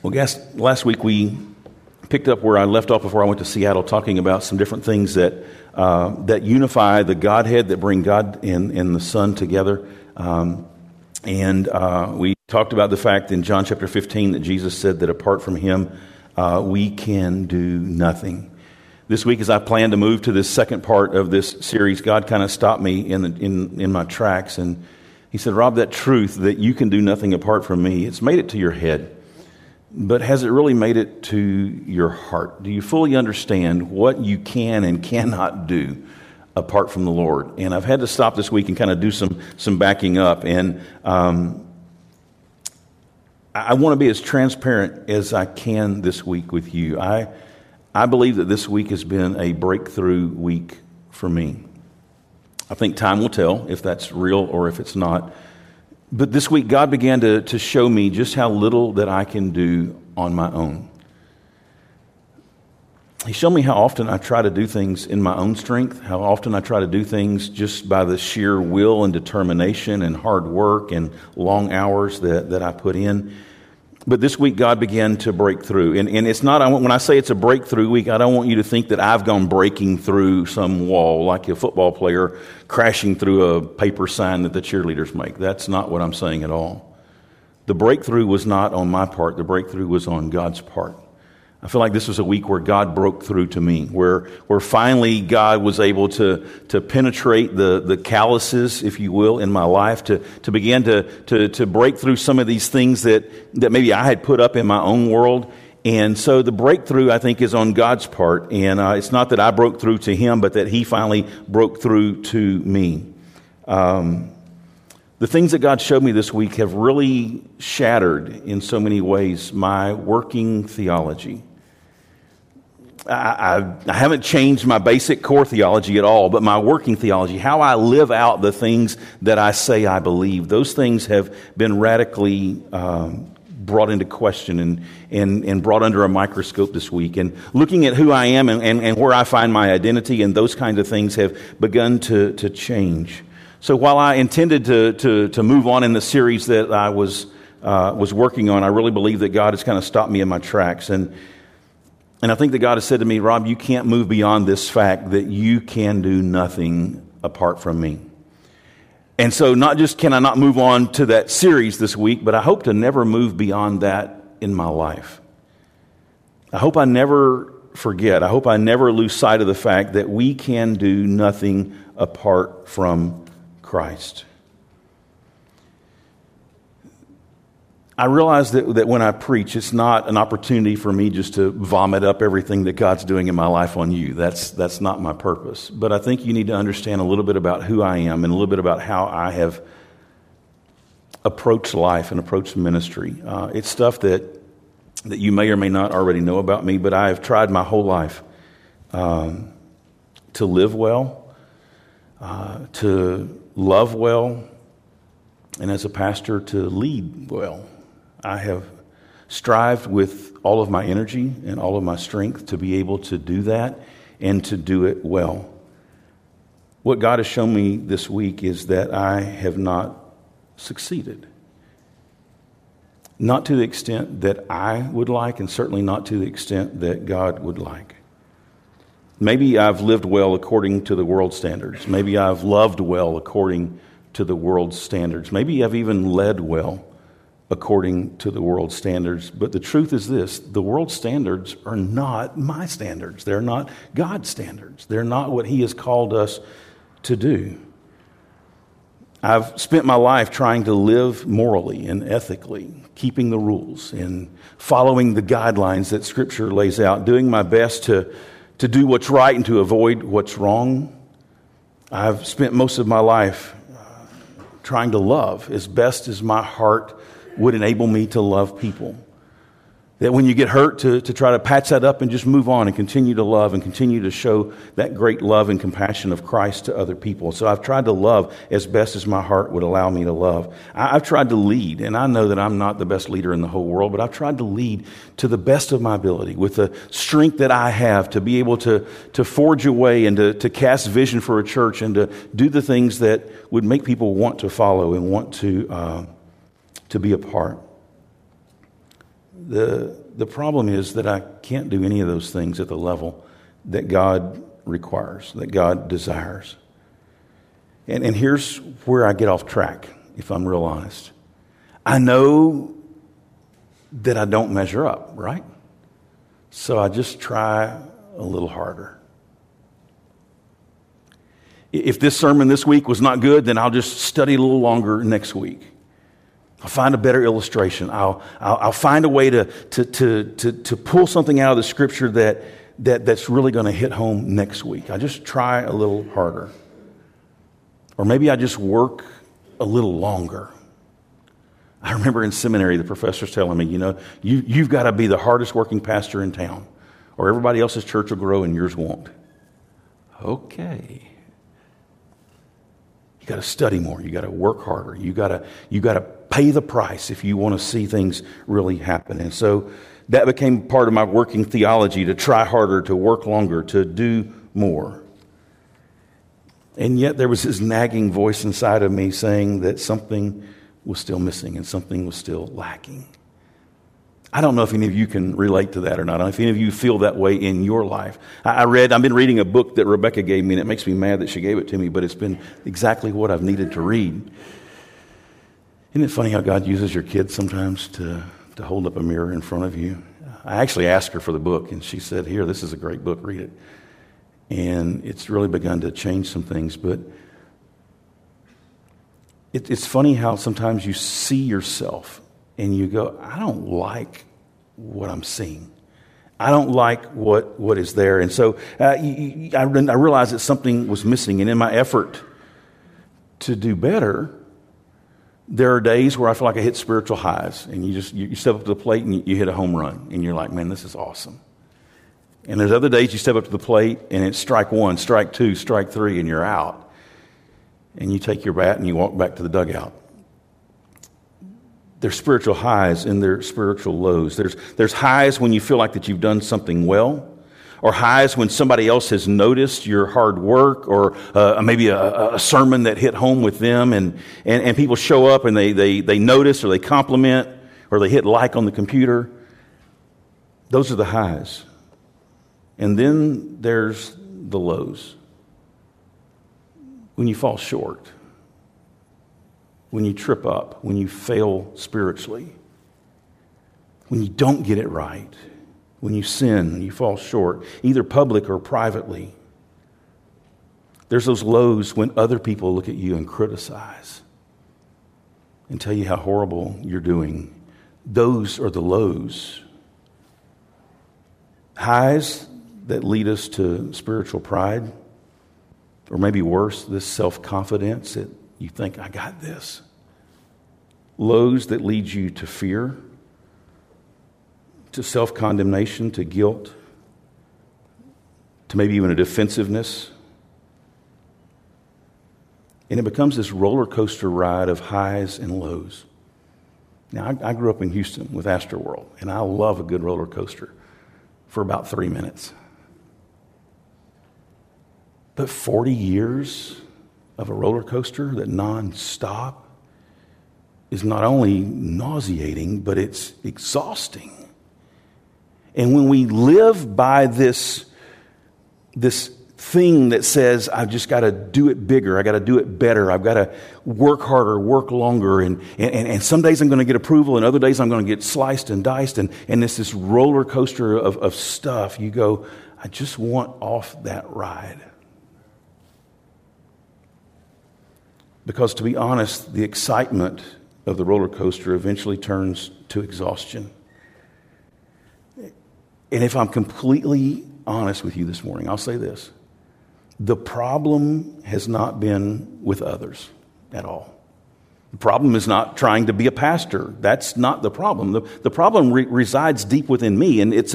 Well, guys, last week we picked up where I left off before I went to Seattle, talking about some different things that unify the Godhead, that bring God and the Son together. We talked about the fact in John chapter 15 that Jesus said that apart from him, we can do nothing. This week, as I plan to move to this second part of this series, God kind of stopped me in my tracks, and he said, Rob, that truth that you can do nothing apart from me, it's made it to your head. But has it really made it to your heart? Do you fully understand what you can and cannot do apart from the Lord? And I've had to stop this week and kind of do some backing up. And I want to be as transparent as I can this week with you. I believe that this week has been a breakthrough week for me. I think time will tell if that's real or if it's not. But this week, God began to show me just how little that I can do on my own. He showed me how often I try to do things in my own strength, how often I try to do things just by the sheer will and determination and hard work and long hours that I put in. But this week, God began to break through. And it's not, when I say it's a breakthrough week, I don't want you to think that I've gone breaking through some wall like a football player crashing through a paper sign that the cheerleaders make. That's not what I'm saying at all. The breakthrough was not on my part. The breakthrough was on God's part. I feel like this was a week where God broke through to me, where finally God was able to penetrate the calluses, if you will, in my life, to begin to break through some of these things that maybe I had put up in my own world. And so the breakthrough, I think, is on God's part. And it's not that I broke through to him, but that he finally broke through to me. The things that God showed me this week have really shattered in so many ways my working theology. I haven't changed my basic core theology at all, but my working theology, how I live out the things that I say I believe, those things have been radically brought into question and brought under a microscope this week. And looking at who I am and where I find my identity and those kinds of things have begun to change. So while I intended to move on in the series that I was working on, I really believe that God has kind of stopped me in my tracks. And I think that God has said to me, Rob, you can't move beyond this fact that you can do nothing apart from me. And so not just can I not move on to that series this week, but I hope to never move beyond that in my life. I hope I never forget. I hope I never lose sight of the fact that we can do nothing apart from Christ. I realize that when I preach, it's not an opportunity for me just to vomit up everything that God's doing in my life on you. That's not my purpose. But I think you need to understand a little bit about who I am and a little bit about how I have approached life and approached ministry. It's stuff that you may or may not already know about me, but I have tried my whole life to live well, to love well, and as a pastor, to lead well. I have strived with all of my energy and all of my strength to be able to do that and to do it well. What God has shown me this week is that I have not succeeded. Not to the extent that I would like, and certainly not to the extent that God would like. Maybe I've lived well according to the world's standards. Maybe I've loved well according to the world's standards. Maybe I've even led well according to the world's standards. But the truth is this: the world's standards are not my standards. They're not God's standards. They're not what he has called us to do. I've spent my life trying to live morally and ethically, keeping the rules and following the guidelines that Scripture lays out, doing my best to do what's right and to avoid what's wrong. I've spent most of my life trying to love as best as my heart would enable me to love people. That when you get hurt, to try to patch that up and just move on and continue to love and continue to show that great love and compassion of Christ to other people. So I've tried to love as best as my heart would allow me to love. I've tried to lead, and I know that I'm not the best leader in the whole world, but I've tried to lead to the best of my ability with the strength that I have to be able to forge a way and to cast vision for a church and to do the things that would make people want to follow and want to be a part. The problem is that I can't do any of those things at the level that God requires, that God desires. And here's where I get off track, if I'm real honest. I know that I don't measure up, right? So I just try a little harder. If this sermon this week was not good, then I'll just study a little longer next week. I'll find a better illustration. I'll find a way to pull something out of the scripture that's really going to hit home next week. I just try a little harder. Or maybe I just work a little longer. I remember in seminary, the professor's telling me, you've got to be the hardest working pastor in town, or everybody else's church will grow and yours won't. Okay. You got to study more. You got to work harder. You got to pay the price if you want to see things really happen. And so that became part of my working theology, to try harder, to work longer, to do more. And yet there was this nagging voice inside of me saying that something was still missing and something was still lacking. I don't know if any of you can relate to that or not. I don't know if any of you feel that way in your life. I've been reading a book that Rebecca gave me, and it makes me mad that she gave it to me, but it's been exactly what I've needed to read. Isn't it funny how God uses your kids sometimes to hold up a mirror in front of you? I actually asked her for the book, and she said, "Here, this is a great book, read it." And it's really begun to change some things, but it's funny how sometimes you see yourself and you go, I don't like what I'm seeing. I don't like what is there. And so I realized that something was missing. And in my effort to do better, there are days where I feel like I hit spiritual highs. And you step up to the plate and you hit a home run. And you're like, man, this is awesome. And there's other days you step up to the plate and it's strike one, strike two, strike three, and you're out. And you take your bat and you walk back to the dugout. There's spiritual highs and there's spiritual lows. There's highs when you feel like that you've done something well, or highs when somebody else has noticed your hard work, or maybe a sermon that hit home with them, and people show up and they notice, or they compliment, or they hit like on the computer. Those are the highs. And then there's the lows. When you fall short, when you trip up, when you fail spiritually, when you don't get it right, when you sin, when you fall short, either public or privately, there's those lows when other people look at you and criticize and tell you how horrible you're doing. Those are the lows. Highs that lead us to spiritual pride. Or maybe worse, this self-confidence that you think, I got this. Lows that lead you to fear, to self-condemnation, to guilt, to maybe even a defensiveness. And it becomes this roller coaster ride of highs and lows. Now, I grew up in Houston with Astroworld, and I love a good roller coaster for about 3 minutes. But 40 years of a roller coaster that nonstop is not only nauseating, but it's exhausting. And when we live by this thing that says, I've just got to do it bigger, I've got to do it better, I've got to work harder, work longer, and some days I'm going to get approval, and other days I'm going to get sliced and diced, and it's this roller coaster of stuff, you go, I just want off that ride. Because to be honest, the excitement of the roller coaster eventually turns to exhaustion. And if I'm completely honest with you this morning, I'll say this. The problem has not been with others at all. The problem is not trying to be a pastor. That's not the problem. The problem resides deep within me, and it's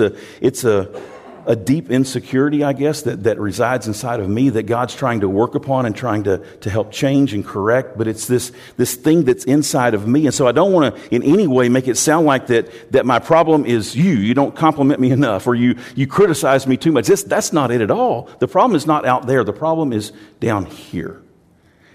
a deep insecurity, I guess, that resides inside of me that God's trying to work upon and trying to help change and correct. But it's this thing that's inside of me. And so I don't want to in any way make it sound like that my problem is you. You don't compliment me enough, or you criticize me too much. That's not it at all. The problem is not out there. The problem is down here.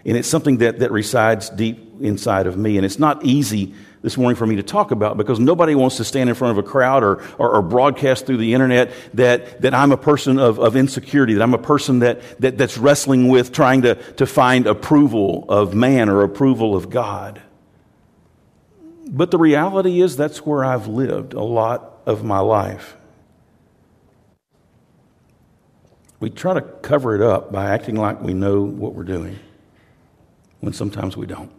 And it's something that resides deep inside of me. And it's not easy this morning for me to talk about, because nobody wants to stand in front of a crowd or broadcast through the internet that I'm a person of insecurity, that I'm a person that's wrestling with trying to find approval of man or approval of God. But the reality is that's where I've lived a lot of my life. We try to cover it up by acting like we know what we're doing, when sometimes we don't.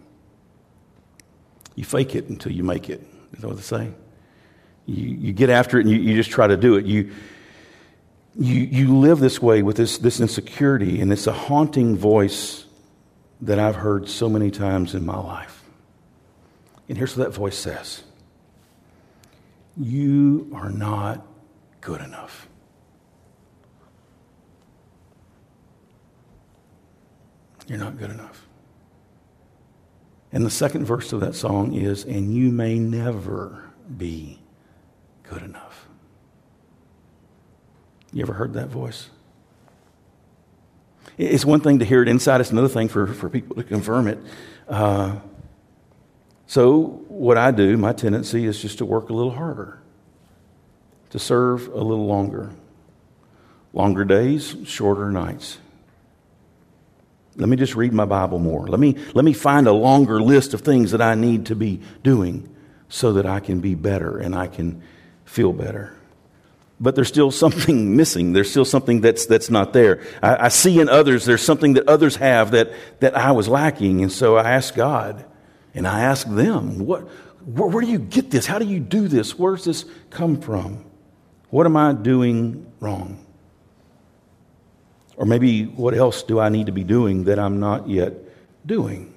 You fake it until you make it. Is that what they say? You get after it and you just try to do it. You live this way with this insecurity, and it's a haunting voice that I've heard so many times in my life. And here's what that voice says. You are not good enough. You're not good enough. And the second verse of that song is, and you may never be good enough. You ever heard that voice? It's one thing to hear it inside. It's another thing for people to confirm it. So what I do, my tendency is just to work a little harder, to serve a little longer. Longer days, shorter nights. Let me just read my Bible more. Let me find a longer list of things that I need to be doing so that I can be better and I can feel better. But there's still something missing. There's still something that's not there. I see in others there's something that others have that I was lacking. And so I ask God and I ask them, where do you get this? How do you do this? Where does this come from? What am I doing wrong? Or maybe what else do I need to be doing that I'm not yet doing?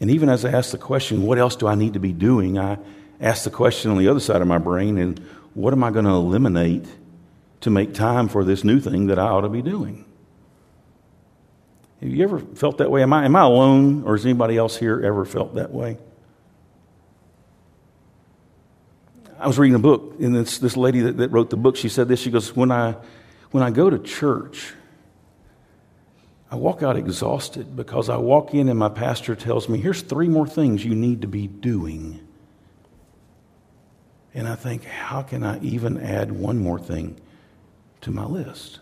And even as I ask the question, what else do I need to be doing? I ask the question on the other side of my brain, and what am I going to eliminate to make time for this new thing that I ought to be doing? Have you ever felt that way? Am I alone, or has anybody else here ever felt that way? I was reading a book, and this lady that wrote the book, she said this. She goes, when I go to church, I walk out exhausted because I walk in and my pastor tells me, here's 3 more things you need to be doing. And I think, how can I even add one more thing to my list?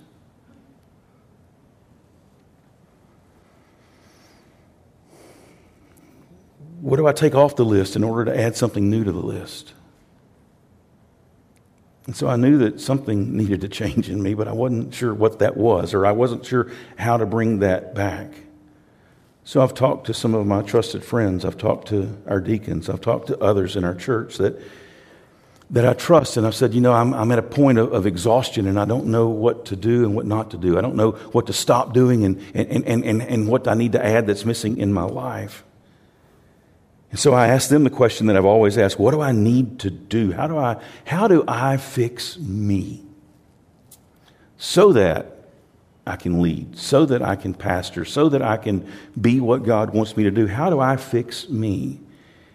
What do I take off the list in order to add something new to the list? And so I knew that something needed to change in me, but I wasn't sure what that was, or I wasn't sure how to bring that back. So I've talked to some of my trusted friends. I've talked to our deacons. I've talked to others in our church that I trust. And I've said, I'm at a point of exhaustion, and I don't know what to do and what not to do. I don't know what to stop doing and what I need to add that's missing in my life. And so I asked them the question that I've always asked, what do I need to do? How do I fix me so that I can lead, so that I can pastor, so that I can be what God wants me to do? How do I fix me?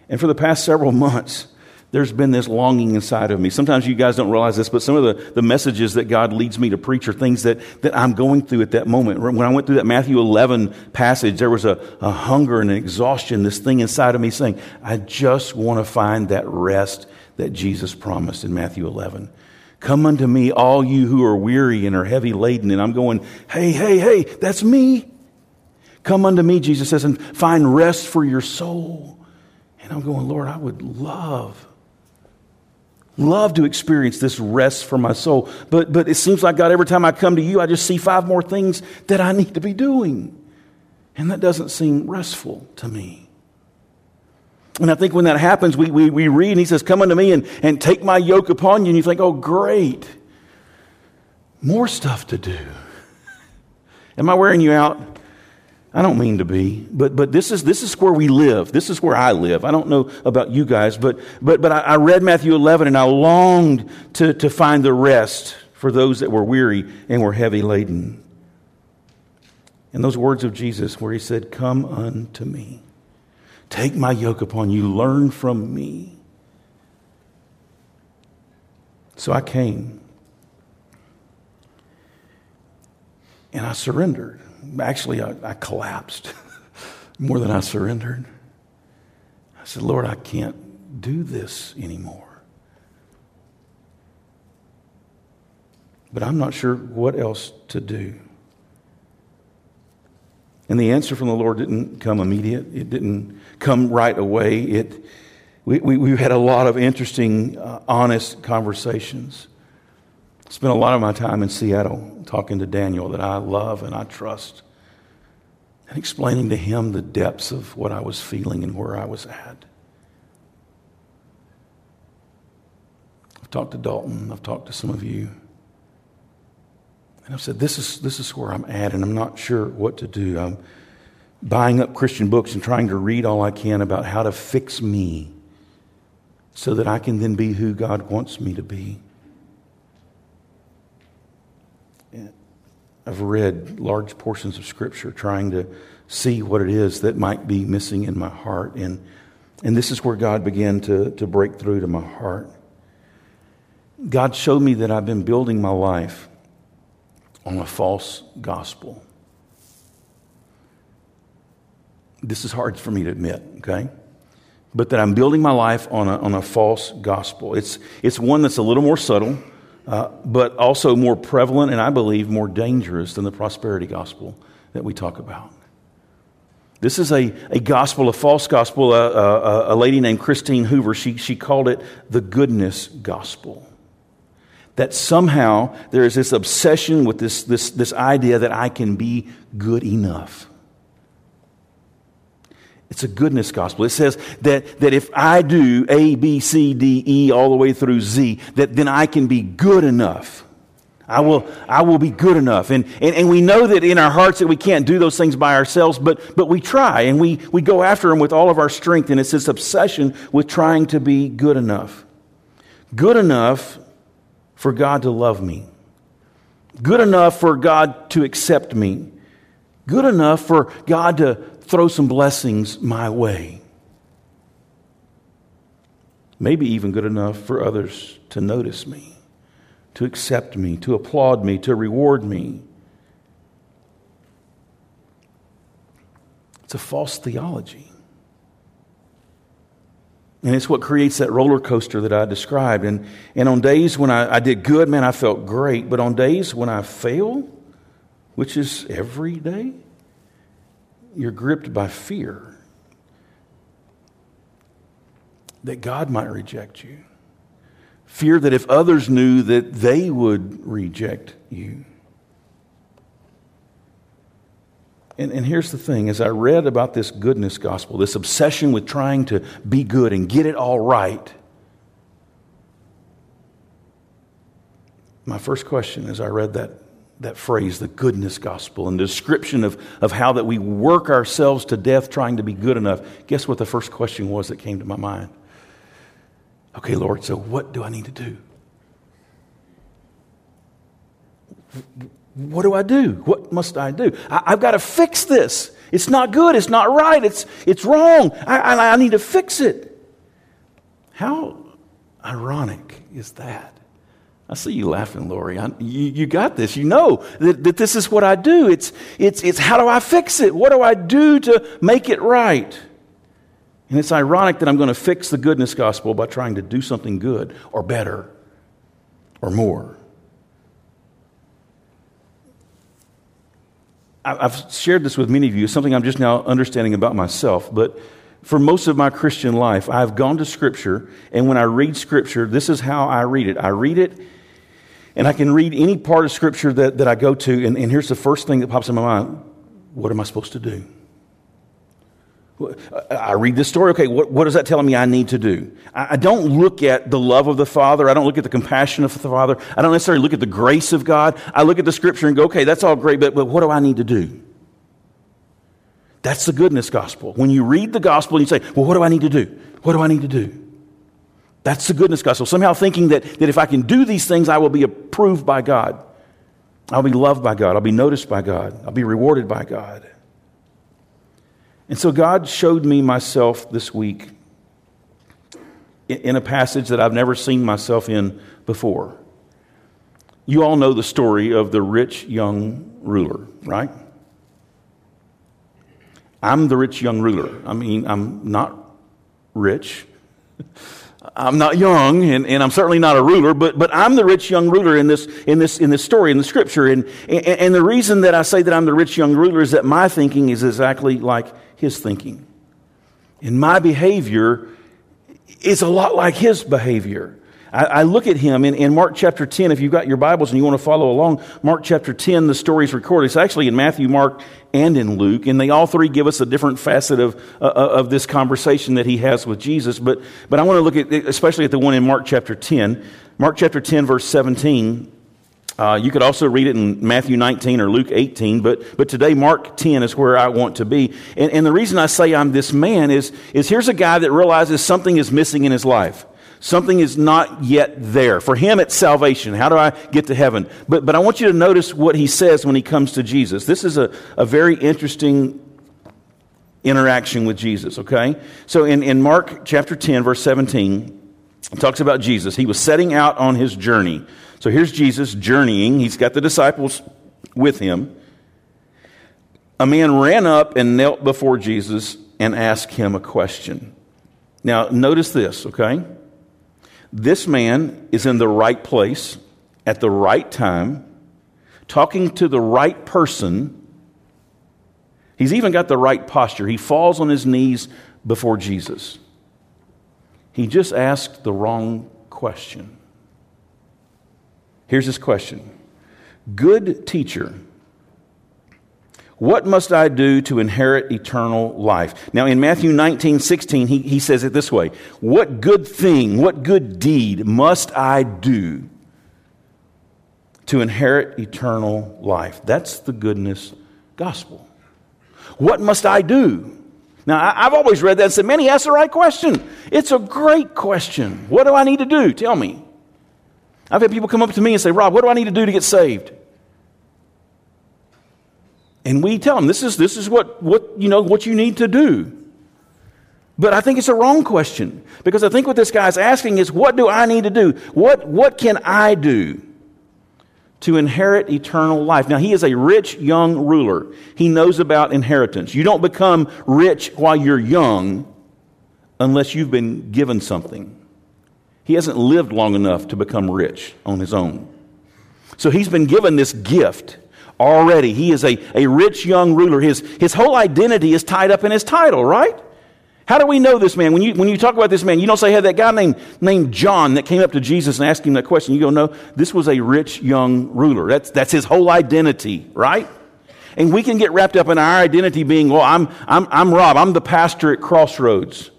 And for the past several months, there's been this longing inside of me. Sometimes you guys don't realize this, but some of the messages that God leads me to preach are things that I'm going through at that moment. When I went through that Matthew 11 passage, there was a hunger and an exhaustion, this thing inside of me saying, I just want to find that rest that Jesus promised in Matthew 11. Come unto me, all you who are weary and are heavy laden. And I'm going, hey, that's me. Come unto me, Jesus says, and find rest for your soul. And I'm going, Lord, I would love to experience this rest for my soul. But it seems like, God, every time I come to you, I just see 5 more things that I need to be doing. And that doesn't seem restful to me. And I think when that happens, we read, and he says, come unto me and take my yoke upon you. And you think, oh, great. More stuff to do. Am I wearing you out? I don't mean to be, but this is where we live. This is where I live. I don't know about you guys, but I read Matthew 11 and I longed to find the rest for those that were weary and were heavy laden. And those words of Jesus where he said, come unto me. Take my yoke upon you. Learn from me. So I came. And I surrendered. Actually, I collapsed more than I surrendered. I said, Lord, I can't do this anymore. But I'm not sure what else to do. And the answer from the Lord didn't come immediate. It didn't come right away. We had a lot of interesting, honest conversations. I spent a lot of my time in Seattle talking to Daniel that I love and I trust, and explaining to him the depths of what I was feeling and where I was at. I've talked to Dalton. I've talked to some of you. And I've said, this is where I'm at, and I'm not sure what to do. I'm buying up Christian books and trying to read all I can about how to fix me so that I can then be who God wants me to be. I've read large portions of Scripture trying to see what it is that might be missing in my heart. And this is where God began to break through to my heart. God showed me that I've been building my life on a false gospel. This is hard for me to admit, okay? But that I'm building my life on a false gospel. It's one that's a little more subtle, but also more prevalent, and I believe more dangerous than the prosperity gospel that we talk about. This is a gospel, a false gospel. A lady named Christine Hoover, she called it the goodness gospel. That somehow there is this obsession with this idea that I can be good enough. It's a goodness gospel. It says that if I do A, B, C, D, E, all the way through Z, that then I can be good enough. I will be good enough. And we know that in our hearts that we can't do those things by ourselves, but we try, and we go after them with all of our strength, and it's this obsession with trying to be good enough. Good enough for God to love me. Good enough for God to accept me. Good enough for God to throw some blessings my way. Maybe even good enough for others to notice me, to accept me, to applaud me, to reward me. It's a false theology. And it's what creates that roller coaster that I described. And on days when I did good, man, I felt great. But on days when I fail, which is every day, you're gripped by fear that God might reject you. Fear that if others knew that they would reject you. And here's the thing, as I read about this goodness gospel, this obsession with trying to be good and get it all right, my first question as I read that phrase, the goodness gospel, and the description of how that we work ourselves to death trying to be good enough, guess what the first question was that came to my mind? Okay, Lord, so what do I need to do? What do I do? What must I do? I've got to fix this. It's not good. It's not right. It's wrong. I need to fix it. How ironic is that? I see you laughing, Lori. You got this. You know that this is what I do. It's how do I fix it? What do I do to make it right? And it's ironic that I'm going to fix the goodness gospel by trying to do something good or better or more. I've shared this with many of you, something I'm just now understanding about myself, but for most of my Christian life, I've gone to Scripture, and when I read Scripture, this is how I read it. I read it, and I can read any part of Scripture that I go to, and here's the first thing that pops in my mind. What am I supposed to do? I read this story. Okay, what is that telling me I need to do? I don't look at the love of the Father. I don't look at the compassion of the Father. I don't necessarily look at the grace of God. I look at the Scripture and go, okay, that's all great, but what do I need to do? That's the goodness gospel. When you read the gospel and you say, well, what do I need to do? What do I need to do? That's the goodness gospel. Somehow thinking that if I can do these things, I will be approved by God. I'll be loved by God. I'll be noticed by God. I'll be rewarded by God. And so God showed me myself this week in a passage that I've never seen myself in before. You all know the story of the rich young ruler, right? I'm the rich young ruler. I mean, I'm not rich. I'm not young, and I'm certainly not a ruler, but I'm the rich young ruler in this story, in the scripture. And the reason that I say that I'm the rich young ruler is that my thinking is exactly like his thinking. And my behavior is a lot like his behavior. I look at him in Mark chapter 10, if you've got your Bibles and you want to follow along, Mark chapter 10, the story's recorded. It's actually in Matthew, Mark, and in Luke, and they all three give us a different facet of this conversation that he has with Jesus. But I want to look at, especially at the one in Mark chapter 10. Mark chapter 10, verse 17. You could also read it in Matthew 19 or Luke 18, but today Mark 10 is where I want to be. And the reason I say I'm this man is here's a guy that realizes something is missing in his life. Something is not yet there. For him, it's salvation. How do I get to heaven? But I want you to notice what he says when he comes to Jesus. This is a very interesting interaction with Jesus, okay? So in Mark chapter 10, verse 17, it talks about Jesus. He was setting out on his journey. So here's Jesus journeying. He's got the disciples with him. A man ran up and knelt before Jesus and asked him a question. Now, notice this, okay? This man is in the right place at the right time, talking to the right person. He's even got the right posture. He falls on his knees before Jesus. He just asked the wrong question. Here's his question. Good teacher, what must I do to inherit eternal life? Now, in Matthew 19:16, he says it this way. What good thing, what good deed must I do to inherit eternal life? That's the goodness gospel. What must I do? Now, I've always read that and said, man, he asked the right question. It's a great question. What do I need to do? Tell me. I've had people come up to me and say, Rob, what do I need to do to get saved? And we tell them, this is what you need to do. But I think it's a wrong question, because I think what this guy is asking is, what do I need to do? What can I do to inherit eternal life? Now, he is a rich young ruler. He knows about inheritance. You don't become rich while you're young unless you've been given something. He hasn't lived long enough to become rich on his own. So he's been given this gift already. He is a rich young ruler. His whole identity is tied up in his title, right? How do we know this man? When you talk about this man, you don't say, hey, that guy named John that came up to Jesus and asked him that question. You go, no, this was a rich young ruler. That's his whole identity, right? And we can get wrapped up in our identity being, well, I'm Rob. I'm the pastor at Crossroads.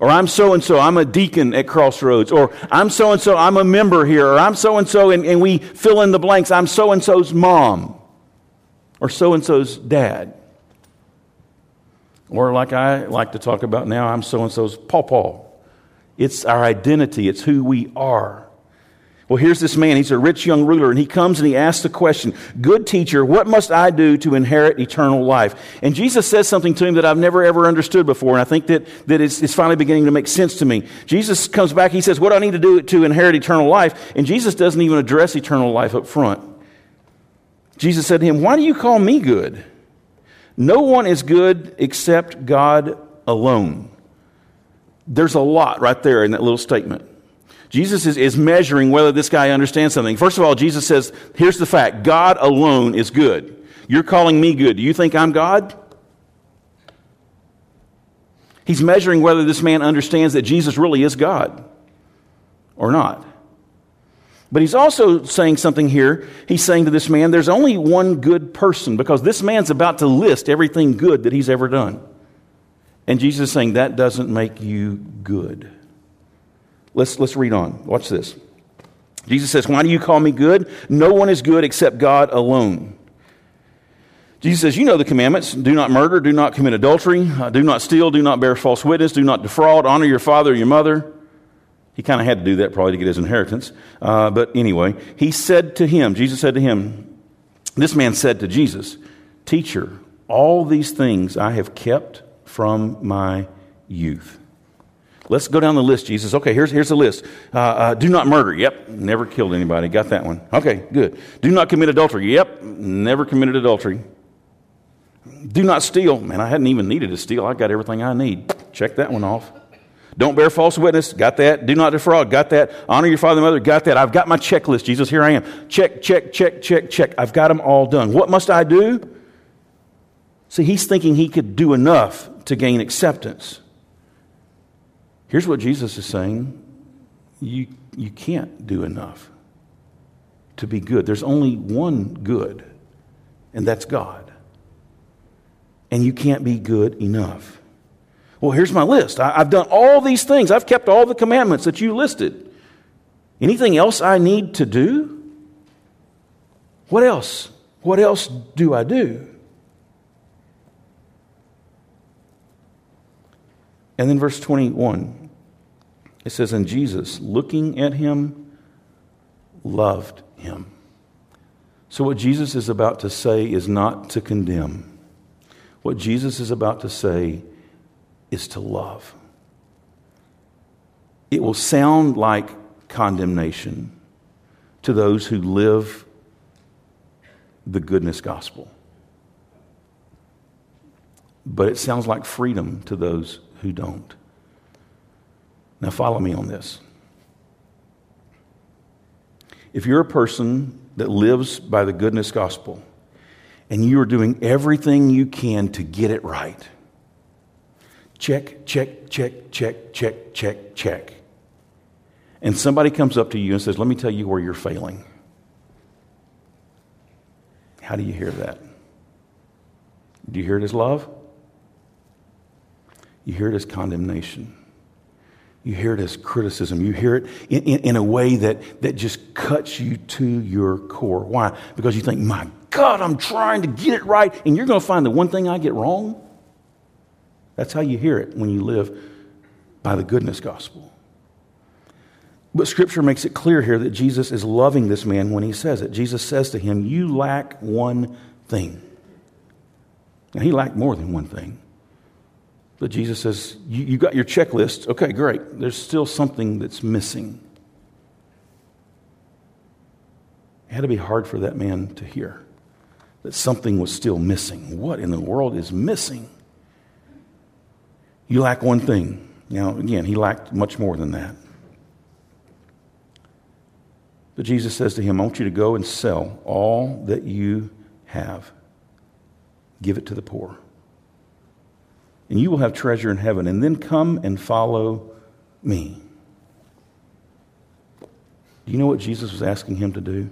Or I'm so-and-so, I'm a deacon at Crossroads. Or I'm so-and-so, I'm a member here. Or I'm so-and-so, and we fill in the blanks. I'm so-and-so's mom. Or so-and-so's dad. Or like I like to talk about now, I'm so-and-so's pawpaw. It's our identity. It's who we are. Well, here's this man. He's a rich young ruler, and he comes and he asks the question, good teacher, what must I do to inherit eternal life? And Jesus says something to him that I've never, ever understood before, and I think that it's finally beginning to make sense to me. Jesus comes back. He says, what do I need to do to inherit eternal life? And Jesus doesn't even address eternal life up front. Jesus said to him, why do you call me good? No one is good except God alone. There's a lot right there in that little statement. Jesus is measuring whether this guy understands something. First of all, Jesus says, here's the fact. God alone is good. You're calling me good. Do you think I'm God? He's measuring whether this man understands that Jesus really is God or not. But he's also saying something here. He's saying to this man, there's only one good person, because this man's about to list everything good that he's ever done. And Jesus is saying, that doesn't make you good. Let's read on. Watch this. Jesus says, why do you call me good? No one is good except God alone. Jesus says, you know the commandments. Do not murder. Do not commit adultery. Do not steal. Do not bear false witness. Do not defraud. Honor your father and your mother. He kind of had to do that probably to get his inheritance. But anyway, Jesus said to him, this man said to Jesus, teacher, all these things I have kept from my youth. Let's go down the list, Jesus. Okay, here's the list. Do not murder. Yep, never killed anybody. Got that one. Okay, good. Do not commit adultery. Yep, never committed adultery. Do not steal. Man, I hadn't even needed to steal. I got everything I need. Check that one off. Don't bear false witness. Got that. Do not defraud. Got that. Honor your father and mother. Got that. I've got my checklist, Jesus. Here I am. Check, check, check, check, check. I've got them all done. What must I do? See, he's thinking he could do enough to gain acceptance. Here's what Jesus is saying. You can't do enough to be good. There's only one good, and that's God. And you can't be good enough. Well, here's my list. I've done all these things. I've kept all the commandments that you listed. Anything else I need to do? What else? What else do I do? And then verse 21, it says, and Jesus, looking at him, loved him. So what Jesus is about to say is not to condemn. What Jesus is about to say is to love. It will sound like condemnation to those who live the goodness gospel. But it sounds like freedom to those who don't. Now follow me on this. If you're a person that lives by the goodness gospel and you are doing everything you can to get it right, check, check, check, check, check, check, check, and somebody comes up to you and says, let me tell you where you're failing. How do you hear that? Do you hear it as love? You hear it as condemnation. You hear it as criticism. You hear it in a way that just cuts you to your core. Why? Because you think, my God, I'm trying to get it right, and you're going to find the one thing I get wrong? That's how you hear it when you live by the goodness gospel. But Scripture makes it clear here that Jesus is loving this man when he says it. Jesus says to him, you lack one thing. Now, he lacked more than one thing. But Jesus says, you got your checklist. Okay, great. There's still something that's missing. It had to be hard for that man to hear that something was still missing. What in the world is missing? You lack one thing. Now, again, he lacked much more than that. But Jesus says to him, I want you to go and sell all that you have. Give it to the poor. And you will have treasure in heaven. And then come and follow me. Do you know what Jesus was asking him to do?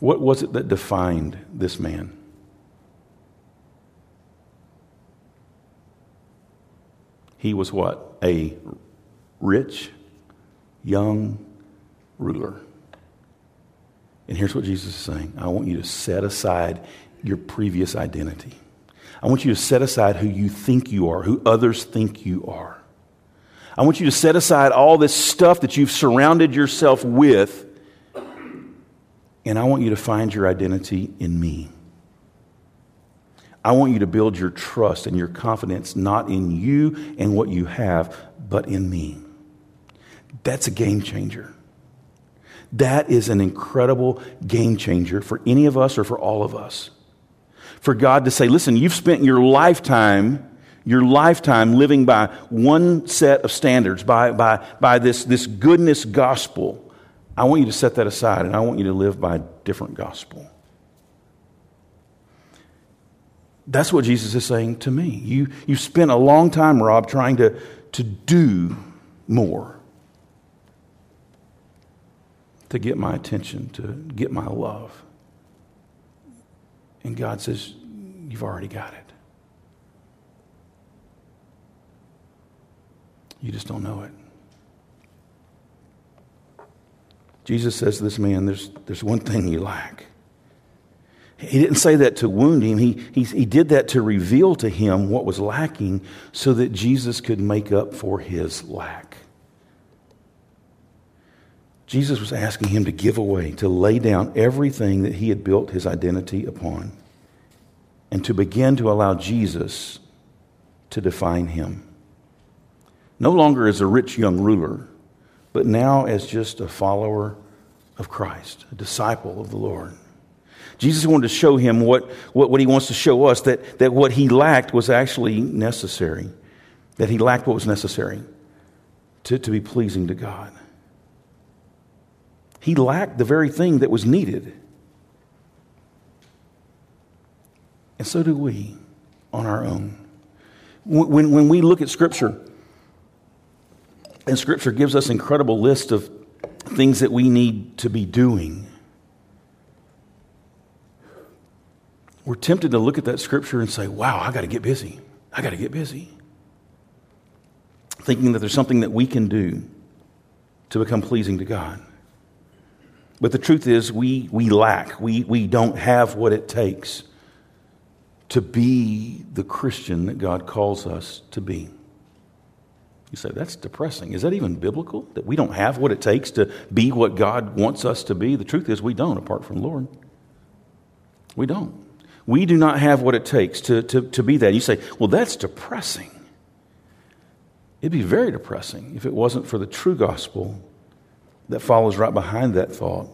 What was it that defined this man? He was what? A rich, young ruler. And here's what Jesus is saying. I want you to set aside your previous identity. I want you to set aside who you think you are, who others think you are. I want you to set aside all this stuff that you've surrounded yourself with, and I want you to find your identity in me. I want you to build your trust and your confidence not in you and what you have, but in me. That's a game changer. That is an incredible game changer for any of us or for all of us. For God to say, listen, you've spent your lifetime living by one set of standards, by this goodness gospel. I want you to set that aside, and I want you to live by a different gospel. That's what Jesus is saying to me. You spent a long time, Rob, trying to do more to get my attention, to get my love. And God says, you've already got it. You just don't know it. Jesus says to this man, there's one thing you lack. He didn't say that to wound him. He did that to reveal to him what was lacking so that Jesus could make up for his lack. Jesus was asking him to give away, to lay down everything that he had built his identity upon, and to begin to allow Jesus to define him. No longer as a rich young ruler, but now as just a follower of Christ, a disciple of the Lord. Jesus wanted to show him what he wants to show us, that what he lacked was actually necessary, that he lacked what was necessary to be pleasing to God. He lacked the very thing that was needed. And so do we on our own. When we look at Scripture, and Scripture gives us an incredible list of things that we need to be doing, we're tempted to look at that Scripture and say, wow, I got to get busy. I got to get busy. Thinking that there's something that we can do to become pleasing to God. But the truth is, we lack. We don't have what it takes to be the Christian that God calls us to be. You say, that's depressing. Is that even biblical? That we don't have what it takes to be what God wants us to be? The truth is, we don't, apart from the Lord. We don't. We do not have what it takes to be that. You say, well, that's depressing. It'd be very depressing if it wasn't for the true gospel that follows right behind that thought,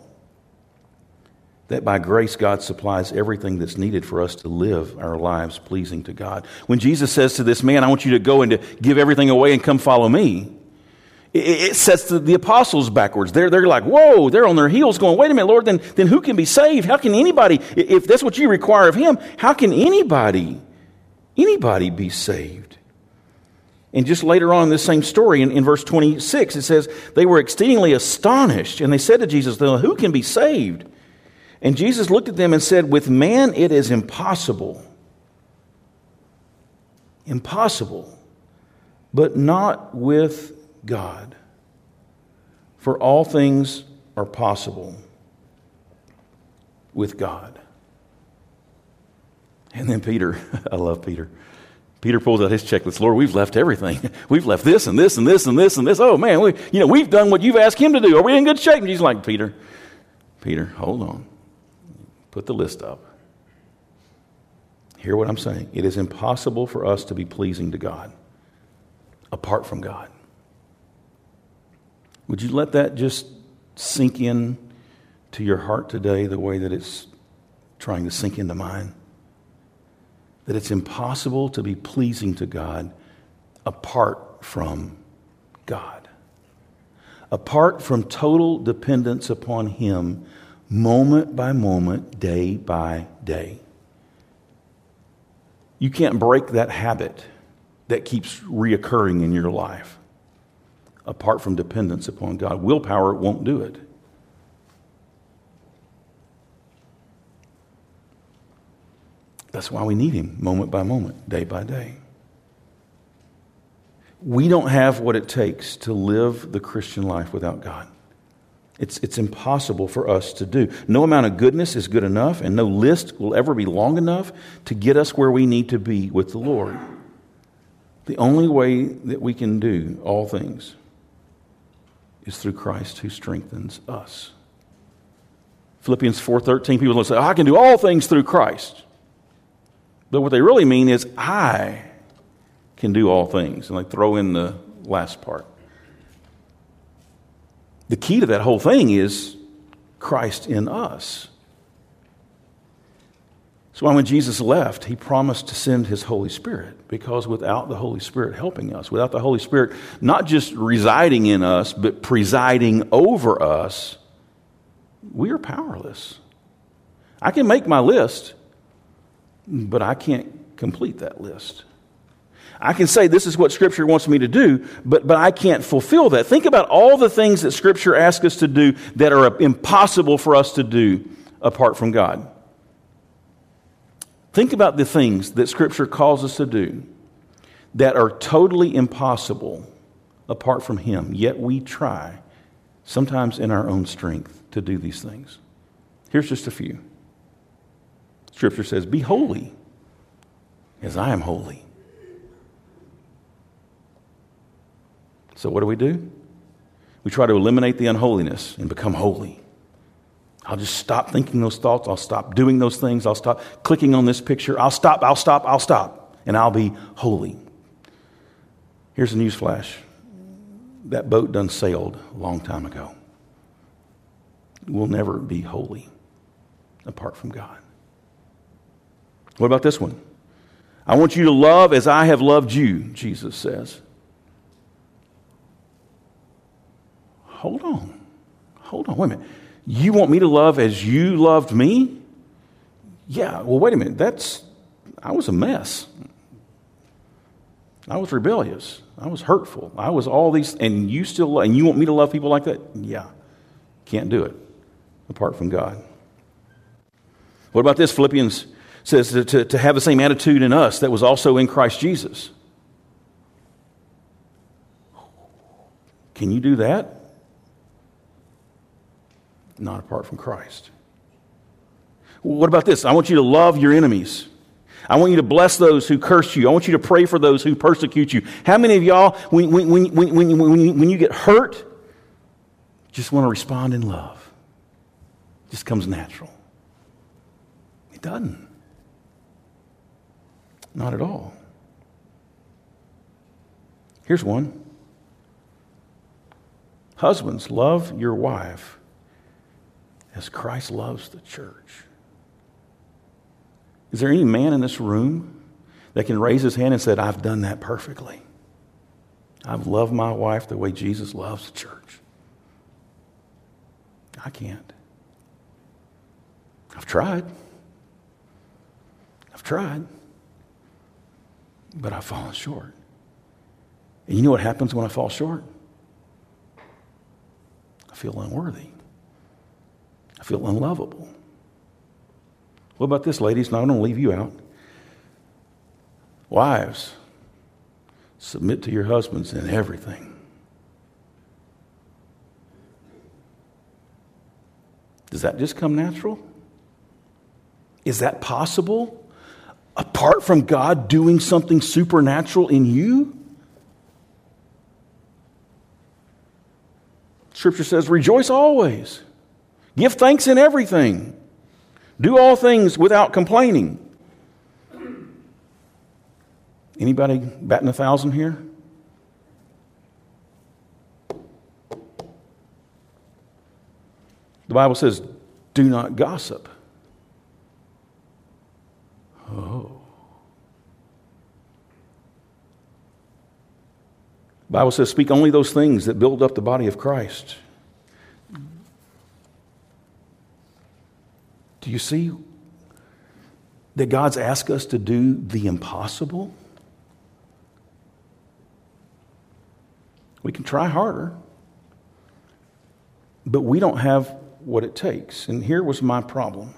that by grace God supplies everything that's needed for us to live our lives pleasing to God. When Jesus says to this man, I want you to go and to give everything away and come follow me, it sets the apostles backwards. They're like, whoa, they're on their heels going, wait a minute, Lord, then who can be saved? How can anybody, if that's what you require of him, how can anybody be saved? And just later on in this same story, in verse 26, it says, they were exceedingly astonished, and they said to Jesus, who can be saved? And Jesus looked at them and said, with man it is impossible. Impossible, but not with God. For all things are possible with God. And then Peter, I love Peter. Peter pulls out his checklist. Lord, we've left everything. We've left this and this and this and this and this. Oh, man, we've done what you've asked him to do. Are we in good shape? And he's like, Peter, hold on. Put the list up. Hear what I'm saying. It is impossible for us to be pleasing to God apart from God. Would you let that just sink in to your heart today the way that it's trying to sink into mine? That it's impossible to be pleasing to God apart from God. Apart from total dependence upon Him, moment by moment, day by day. You can't break that habit that keeps reoccurring in your life apart from dependence upon God. Willpower won't do it. That's why we need him moment by moment, day by day. We don't have what it takes to live the Christian life without God. It's impossible for us to do. No amount of goodness is good enough, and no list will ever be long enough to get us where we need to be with the Lord. The only way that we can do all things is through Christ who strengthens us. Philippians 4:13, people will say, I can do all things through Christ. But what they really mean is, I can do all things. And they throw in the last part. The key to that whole thing is Christ in us. That's why when Jesus left, he promised to send his Holy Spirit. Because without the Holy Spirit helping us, without the Holy Spirit not just residing in us, but presiding over us, we are powerless. I can make my list, but I can't complete that list. I can say this is what Scripture wants me to do, but I can't fulfill that. Think about all the things that Scripture asks us to do that are impossible for us to do apart from God. Think about the things that Scripture calls us to do that are totally impossible apart from Him, yet we try, sometimes in our own strength, to do these things. Here's just a few. Scripture says, be holy as I am holy. So what do? We try to eliminate the unholiness and become holy. I'll just stop thinking those thoughts. I'll stop doing those things. I'll stop clicking on this picture. I'll stop, and I'll be holy. Here's a newsflash. That boat done sailed a long time ago. We'll never be holy. apart from God. What about this one? I want you to love as I have loved you, Jesus says. Hold on, wait a minute. You want me to love as you loved me? Yeah, well, wait a minute. I was a mess. I was rebellious. I was hurtful. I was all these, and you want me to love people like that? Yeah, can't do it apart from God. What about this? Philippians says to have the same attitude in us that was also in Christ Jesus. Can you do that? Not apart from Christ. What about this? I want you to love your enemies. I want you to bless those who curse you. I want you to pray for those who persecute you. How many of y'all, when you get hurt, just want to respond in love? It just comes natural. It doesn't. Not at all. Here's one. Husbands, love your wife as Christ loves the church. Is there any man in this room that can raise his hand and say, I've done that perfectly? I've loved my wife the way Jesus loves the church. I can't. I've tried. But I've fallen short. And you know what happens when I fall short? I feel unworthy. I feel unlovable. What about this, ladies? Now, I'm going to leave you out. Wives, submit to your husbands in everything. Does that just come natural? Is that possible? Apart from God doing something supernatural in you? Scripture says, rejoice always. Give thanks in everything. Do all things without complaining. Anybody batting 1,000 here? The Bible says, do not gossip. Oh. The Bible says, speak only those things that build up the body of Christ. Do you see that God's asked us to do the impossible? We can try harder, but we don't have what it takes. And here was my problem.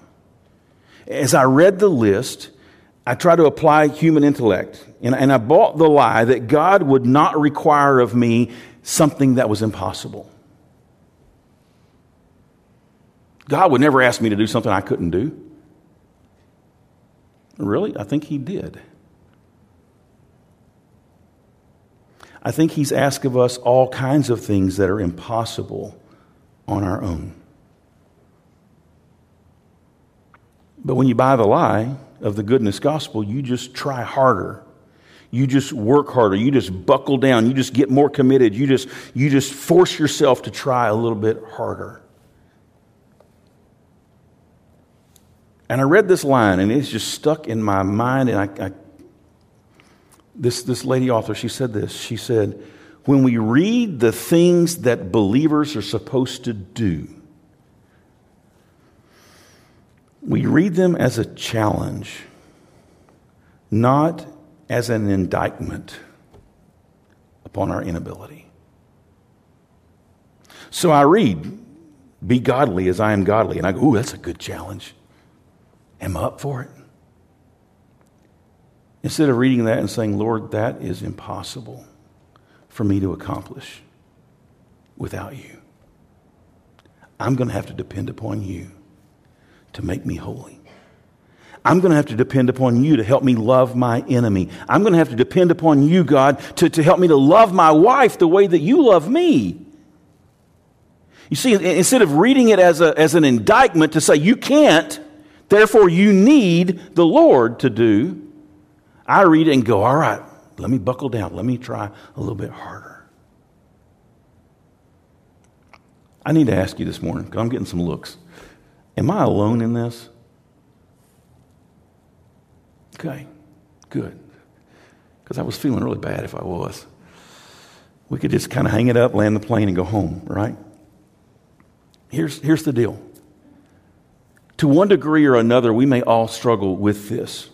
As I read the list, I tried to apply human intellect, and I bought the lie that God would not require of me something that was impossible. God would never ask me to do something I couldn't do. Really? I think he did. I think he's asked of us all kinds of things that are impossible on our own. But when you buy the lie of the goodness gospel, you just try harder. You just work harder. You just buckle down. You just get more committed. You just force yourself to try a little bit harder. And I read this line, and it's just stuck in my mind. And this lady author, she said this. She said, when we read the things that believers are supposed to do, we read them as a challenge, not as an indictment upon our inability. So I read, be godly as I am godly. And I go, ooh, that's a good challenge. Am I up for it? Instead of reading that and saying, Lord, that is impossible for me to accomplish without you. I'm going to have to depend upon you to make me holy. I'm going to have to depend upon you to help me love my enemy. I'm going to have to depend upon you, God, to help me to love my wife the way that you love me. You see, instead of reading it as an indictment to say you can't, therefore, you need the Lord to do. I read it and go, all right, let me buckle down. Let me try a little bit harder. I need to ask you this morning, because I'm getting some looks. Am I alone in this? Okay, good. Because I was feeling really bad if I was. We could just kind of hang it up, land the plane, and go home, right? Here's the deal. To one degree or another, we may all struggle with this.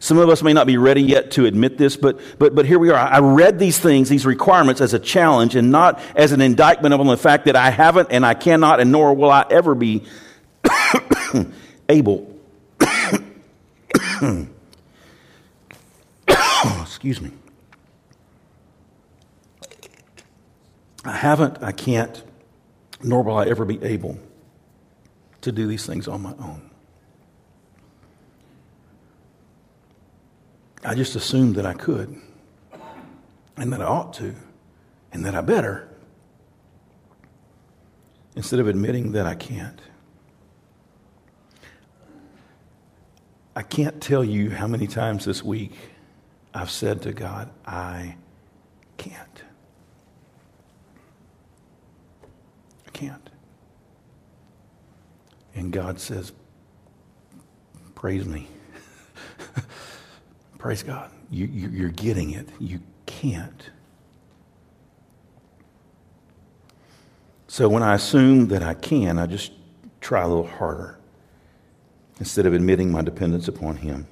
Some of us may not be ready yet to admit this, but here we are. I read these things, these requirements, as a challenge and not as an indictment upon the fact that I haven't and I cannot and nor will I ever be able. Excuse me. I haven't, I can't, nor will I ever be able to do these things on my own. I just assumed that I could, and that I ought to, and that I better, instead of admitting that I can't. I can't tell you how many times this week I've said to God, I can't. I can't. And God says, praise me. Praise God. You're getting it. You can't. So when I assume that I can, I just try a little harder instead of admitting my dependence upon Him.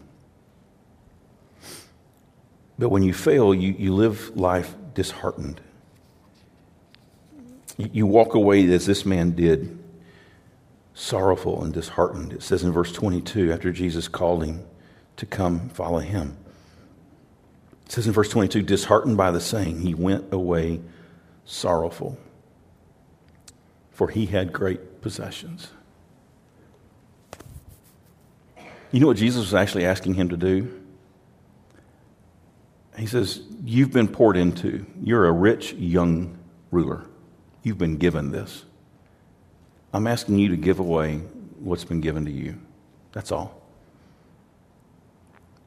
But when you fail, you live life disheartened. You walk away as this man did, sorrowful and disheartened. It says in verse 22, after Jesus called him to come follow Him. It says in verse 22, disheartened by the saying, he went away sorrowful, for he had great possessions. You know what Jesus was actually asking him to do? He says, you've been poured into. You're a rich young ruler. You've been given this. I'm asking you to give away what's been given to you. That's all.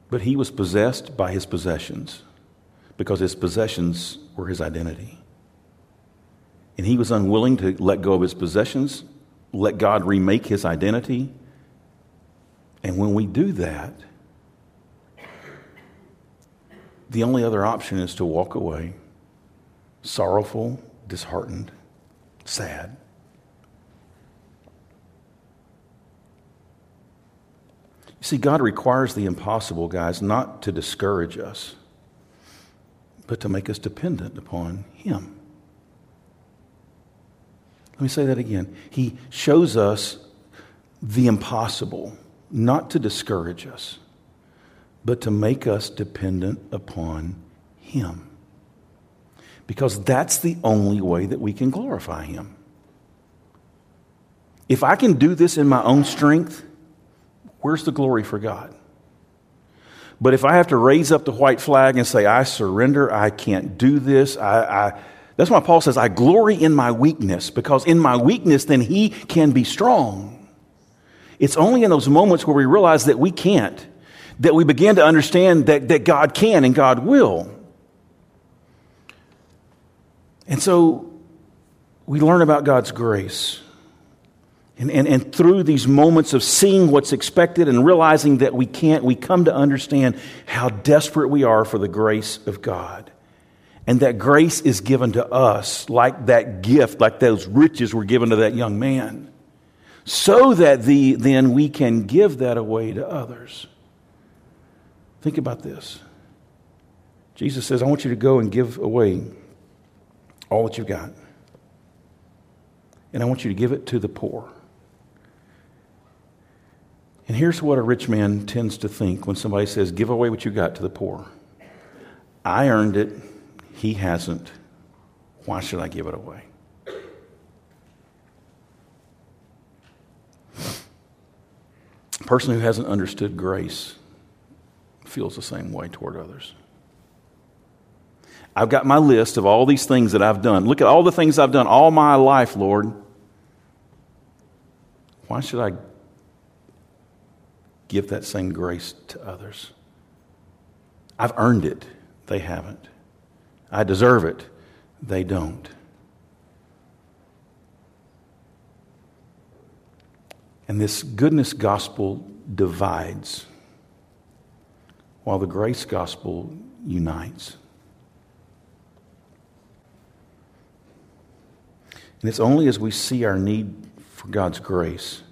But he was possessed by his possessions because his possessions were his identity. And he was unwilling to let go of his possessions, let God remake his identity. And when we do that, the only other option is to walk away sorrowful, disheartened, sad. See, God requires the impossible, guys, not to discourage us, but to make us dependent upon Him. Let me say that again. He shows us the impossible, not to discourage us, but to make us dependent upon Him. Because that's the only way that we can glorify Him. If I can do this in my own strength, where's the glory for God? But if I have to raise up the white flag and say, I surrender, I can't do this. That's why Paul says, I glory in my weakness, because in my weakness, then He can be strong. It's only in those moments where we realize that we can't, that we begin to understand that God can and God will. And so we learn about God's grace. And through these moments of seeing what's expected and realizing that we can't, we come to understand how desperate we are for the grace of God. And that grace is given to us like that gift, like those riches were given to that young man. So that then we can give that away to others. Think about this. Jesus says, I want you to go and give away all that you've got. And I want you to give it to the poor. And here's what a rich man tends to think when somebody says, give away what you got to the poor. I earned it. He hasn't. Why should I give it away? A person who hasn't understood grace feels the same way toward others. I've got my list of all these things that I've done. Look at all the things I've done all my life, Lord. Why should I give that same grace to others? I've earned it. They haven't. I deserve it. They don't. And this goodness gospel divides. while the grace gospel unites. And it's only as we see our need for God's grace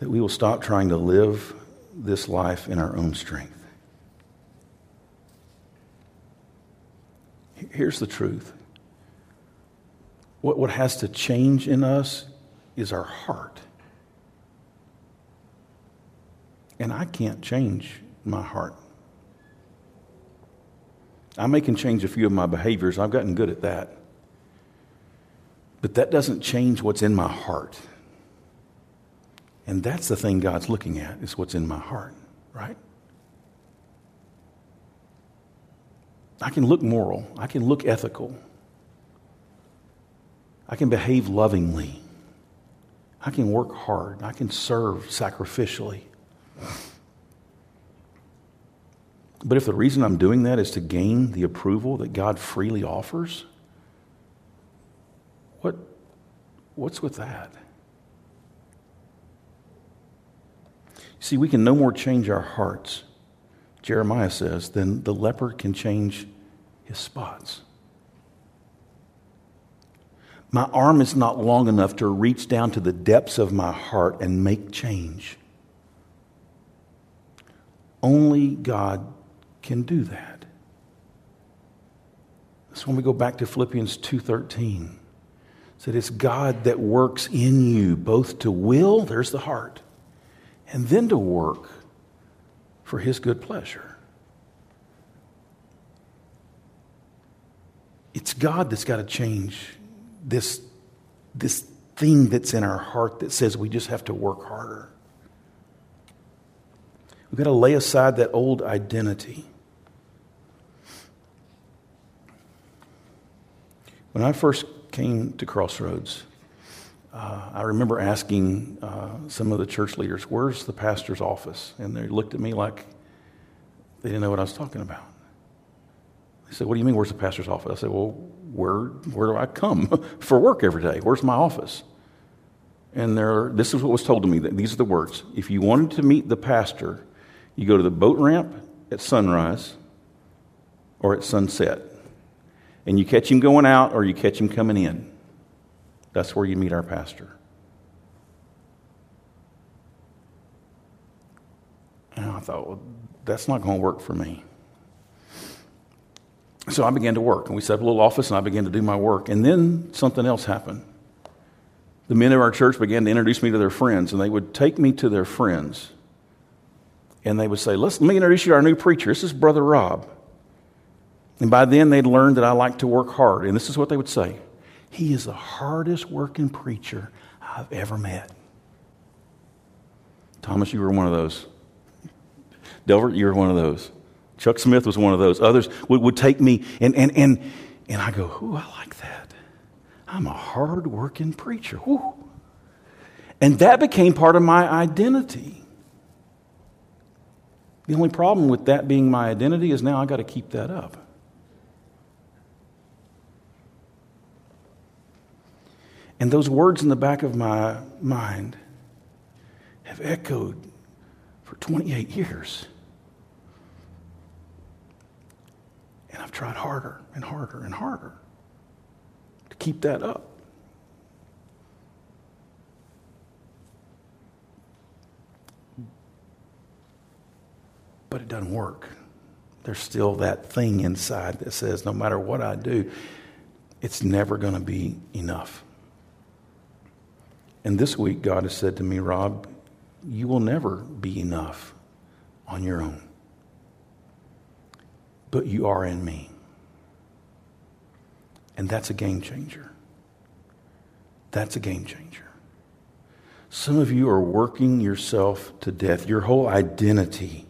that we will stop trying to live this life in our own strength. Here's the truth. What has to change in us is our heart. And I can't change my heart. I may can change a few of my behaviors. I've gotten good at that. But that doesn't change what's in my heart. And that's the thing God's looking at, is what's in my heart, right? I can look moral. I can look ethical. I can behave lovingly. I can work hard. I can serve sacrificially. But if the reason I'm doing that is to gain the approval that God freely offers, what's with that? See, we can no more change our hearts, Jeremiah says, than the leper can change his spots. My arm is not long enough to reach down to the depths of my heart and make change. Only God can do that. That's when we go back to Philippians 2:13. It said, it's God that works in you both to will, there's the heart, and then to work for his good pleasure. It's God that's got to change this thing that's in our heart that says we just have to work harder. We've got to lay aside that old identity. When I first came to Crossroads, I remember asking some of the church leaders, where's the pastor's office? And they looked at me like they didn't know what I was talking about. They said, what do you mean, where's the pastor's office? I said, well, where do I come for work every day? Where's my office? And this is what was told to me. These are the words. If you wanted to meet the pastor, you go to the boat ramp at sunrise or at sunset. And you catch him going out or you catch him coming in. That's where you meet our pastor. And I thought, well, that's not going to work for me. So I began to work. And we set up a little office and I began to do my work. And then something else happened. The men of our church began to introduce me to their friends. And they would take me to their friends. And they would say, let me introduce you to our new preacher. This is Brother Rob. And by then they'd learned that I like to work hard. And this is what they would say. He is the hardest working preacher I've ever met. Thomas, you were one of those. Delbert, you were one of those. Chuck Smith was one of those. Others would take me and I go, ooh, I like that. I'm a hard-working preacher. Woo. And that became part of my identity. The only problem with that being my identity is now I've got to keep that up. And those words in the back of my mind have echoed for 28 years. And I've tried harder and harder and harder to keep that up. But it doesn't work. There's still that thing inside that says no matter what I do, it's never going to be enough. And this week, God has said to me, Rob, you will never be enough on your own. But you are in me. And that's a game changer. That's a game changer. Some of you are working yourself to death. Your whole identity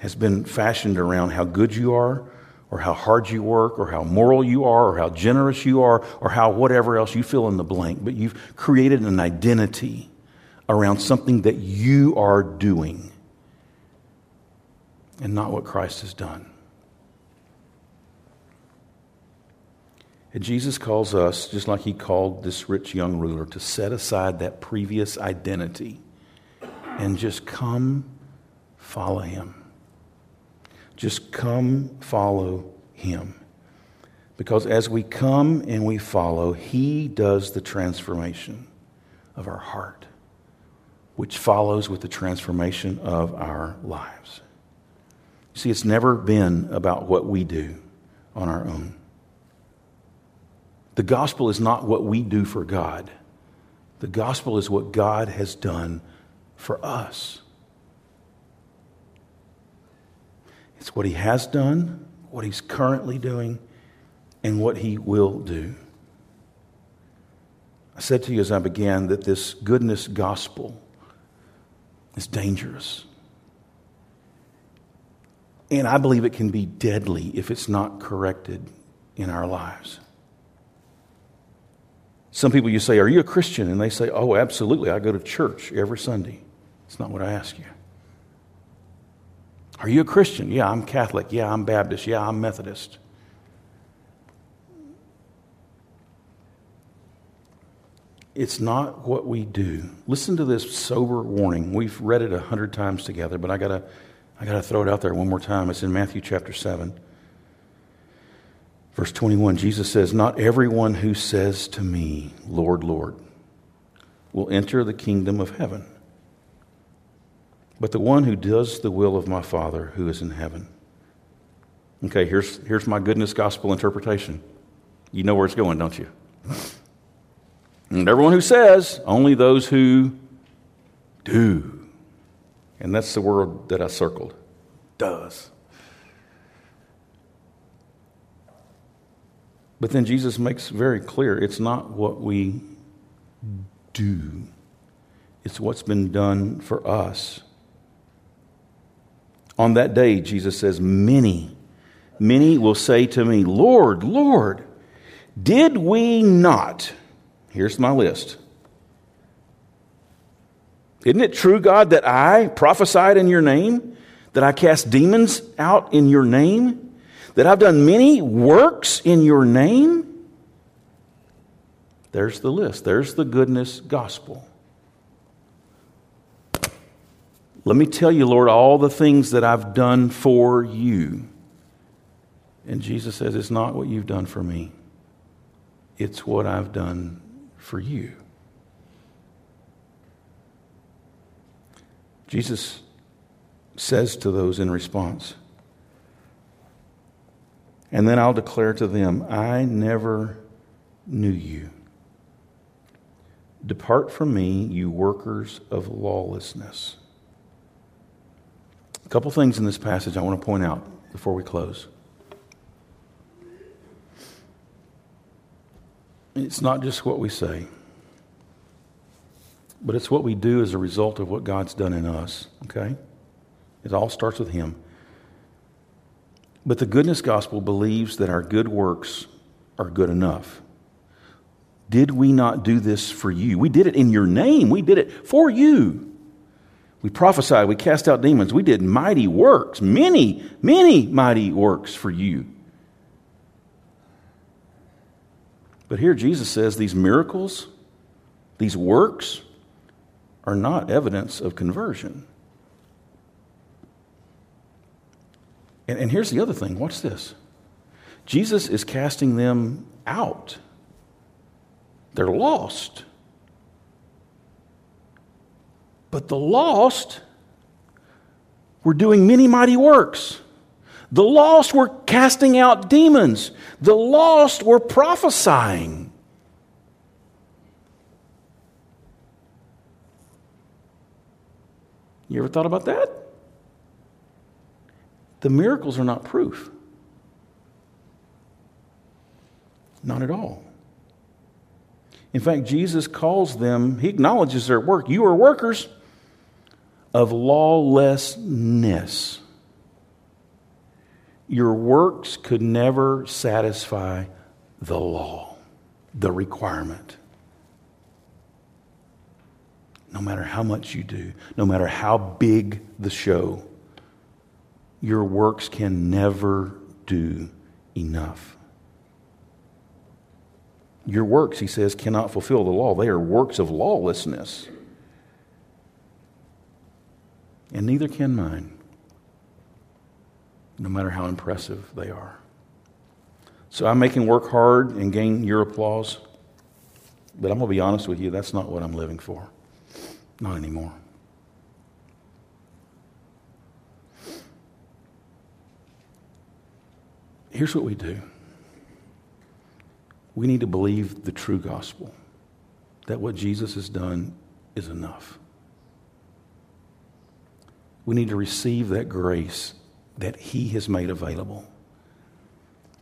has been fashioned around how good you are, or how hard you work, or how moral you are, or how generous you are, or how whatever else you fill in the blank. But you've created an identity around something that you are doing and not what Christ has done. And Jesus calls us, just like he called this rich young ruler, to set aside that previous identity and just come follow him. Just come follow him. Because as we come and we follow, he does the transformation of our heart, which follows with the transformation of our lives. See, it's never been about what we do on our own. The gospel is not what we do for God. The gospel is what God has done for us. It's what he has done, what he's currently doing, and what he will do. I said to you as I began that this goodness gospel is dangerous. And I believe it can be deadly if it's not corrected in our lives. Some people you say, "Are you a Christian?" And they say, "Oh, absolutely. I go to church every Sunday." It's not what I ask you. "Are you a Christian?" "Yeah, I'm Catholic." "Yeah, I'm Baptist." "Yeah, I'm Methodist." It's not what we do. Listen to this sober warning. We've read it 100 times together, but I gotta throw it out there one more time. It's in Matthew chapter 7. Verse 21, Jesus says, "Not everyone who says to me, 'Lord, Lord,' will enter the kingdom of heaven, but the one who does the will of my Father who is in heaven." Okay, here's my goodness gospel interpretation. You know where it's going, don't you? "And everyone who says," only those who do. And that's the word that I circled, does. But then Jesus makes very clear it's not what we do. It's what's been done for us. On that day, Jesus says, many will say to me, "Lord, Lord, did we not?" Here's my list. "Isn't it true, God, that I prophesied in your name, that I cast demons out in your name, that I've done many works in your name?" There's the list. There's the goodness gospel. "Let me tell you, Lord, all the things that I've done for you." And Jesus says, "It's not what you've done for me. It's what I've done for you." Jesus says to those in response, "And then I'll declare to them, 'I never knew you. Depart from me, you workers of lawlessness.'" A couple things in this passage I want to point out before we close. It's not just what we say, but it's what we do as a result of what God's done in us, okay? It all starts with him. But the goodness gospel believes that our good works are good enough. "Did we not do this for you? We did it in your name. We did it for you. We prophesied. We cast out demons. We did mighty works, many mighty works for you." But here Jesus says these miracles, these works, are not evidence of conversion. And here's the other thing. Watch this. Jesus is casting them out. They're lost. But the lost were doing many mighty works. The lost were casting out demons. The lost were prophesying. You ever thought about that? The miracles are not proof. Not at all. In fact, Jesus calls them, he acknowledges their work. "You are workers of lawlessness. Your works could never satisfy the law," the requirement. No matter how much you do, no matter how big the show, your works can never do enough. Your works, he says, cannot fulfill the law. They are works of lawlessness. And neither can mine. no matter how impressive they are. So I'm making work hard and gain your applause, but I'm going to be honest with you, that's not what I'm living for. Not anymore. Here's what we do. We need to believe the true gospel, that what Jesus has done is enough. We need to receive that grace that he has made available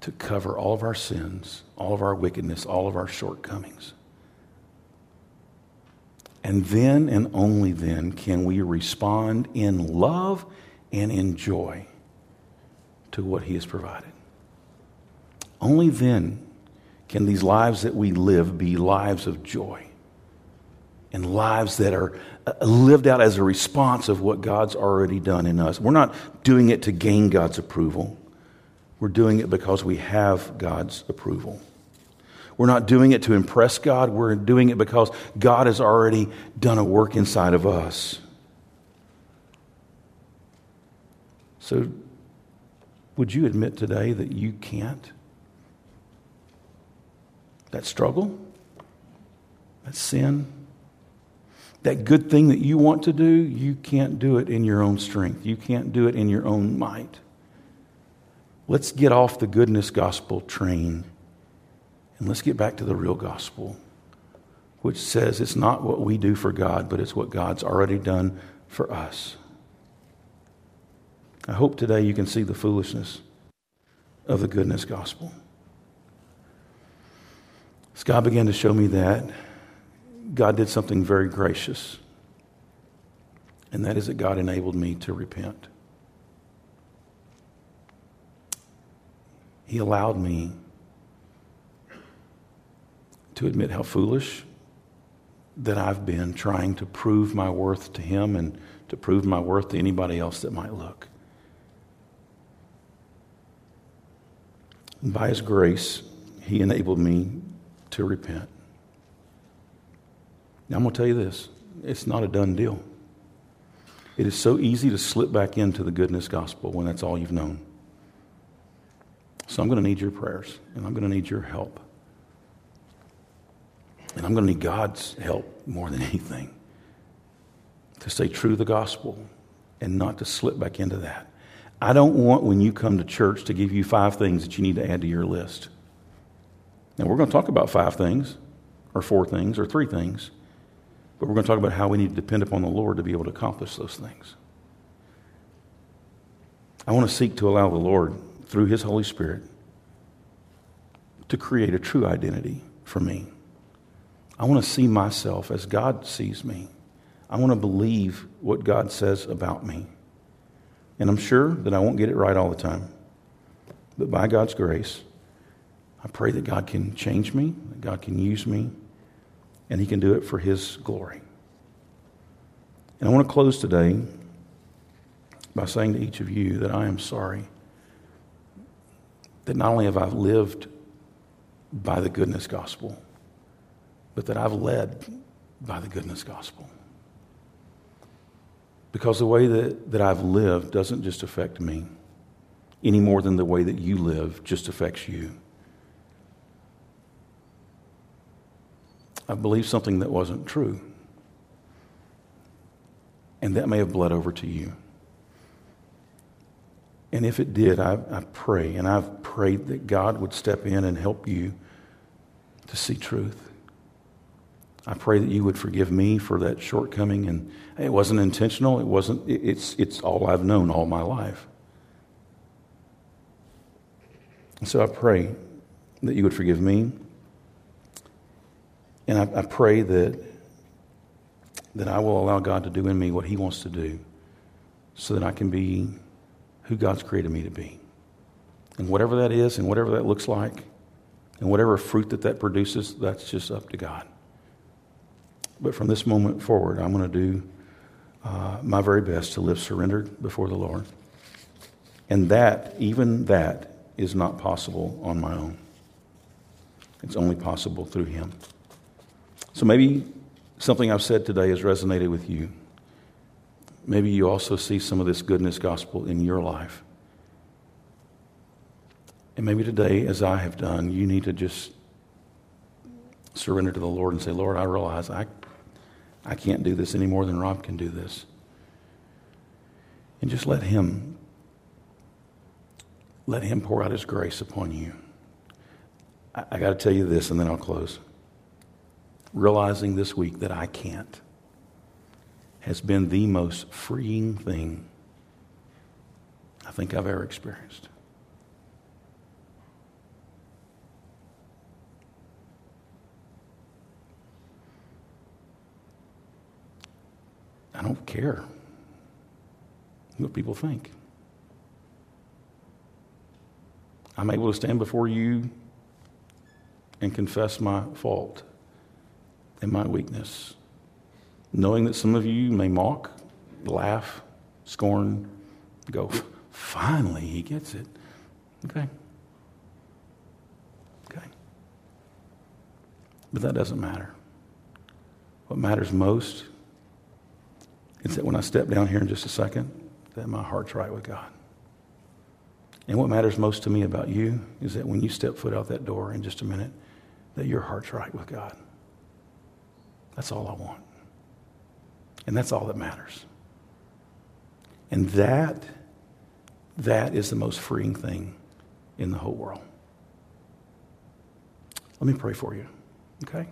to cover all of our sins, all of our wickedness, all of our shortcomings. And then and only then can we respond in love and in joy to what he has provided. Only then can these lives that we live be lives of joy and lives that are lived out as a response of what God's already done in us. We're not doing it to gain God's approval. We're doing it because we have God's approval. We're not doing it to impress God. We're doing it because God has already done a work inside of us. So, would you admit today that you can't? That struggle, that sin, that good thing that you want to do, you can't do it in your own strength. You can't do it in your own might. Let's get off the goodness gospel train and let's get back to the real gospel, which says it's not what we do for God, but it's what God's already done for us. I hope today you can see the foolishness of the goodness gospel. As God began to show me that, God did something very gracious, and that is that God enabled me to repent. He allowed me to admit how foolish that I've been trying to prove my worth to him and to prove my worth to anybody else that might look. And by his grace, he enabled me to repent. Now, I'm going to tell you this. It's not a done deal. It is so easy to slip back into the goodness gospel when that's all you've known. So I'm going to need your prayers, and I'm going to need your help. And I'm going to need God's help more than anything to stay true to the gospel and not to slip back into that. I don't want, when you come to church, to give you 5 things that you need to add to your list. Now, we're going to talk about 5 things or 4 things or 3 things, but we're going to talk about how we need to depend upon the Lord to be able to accomplish those things. I want to seek to allow the Lord, through his Holy Spirit, to create a true identity for me. I want to see myself as God sees me. I want to believe what God says about me. And I'm sure that I won't get it right all the time. But by God's grace, I pray that God can change me, that God can use me, and he can do it for his glory. And I want to close today by saying to each of you that I am sorry that not only have I lived by the goodness gospel, but that I've led by the goodness gospel. Because the way that I've lived doesn't just affect me any more than the way that you live just affects you. I believed something that wasn't true, and that may have bled over to you. And if it did, I pray, and I've prayed that God would step in and help you to see truth. I pray that you would forgive me for that shortcoming, and it wasn't intentional. It's all I've known all my life. And so I pray that you would forgive me, and I pray that I will allow God to do in me what he wants to do, so that I can be who God's created me to be. And whatever that is, and whatever that looks like, and whatever fruit that produces, that's just up to God. But from this moment forward, I'm going to do my very best to live surrendered before the Lord. And that, even that, is not possible on my own. It's only possible through him. So maybe something I've said today has resonated with you. Maybe you also see some of this goodness gospel in your life. And maybe today, as I have done, you need to just surrender to the Lord and say, Lord, I realize I can't do this any more than Rob can do this. And just let him pour out his grace upon you. I got to tell you this, and then I'll close. Realizing this week that I can't has been the most freeing thing I think I've ever experienced. I don't care what people think. I'm able to stand before you and confess my fault and my weakness, knowing that some of you may mock, laugh, scorn, go, finally, he gets it. Okay. But that doesn't matter. What matters most is that when I step down here in just a second, that my heart's right with God. And what matters most to me about you is that when you step foot out that door in just a minute, that your heart's right with God. That's all I want. And that's all that matters. And that is the most freeing thing in the whole world. Let me pray for you, okay?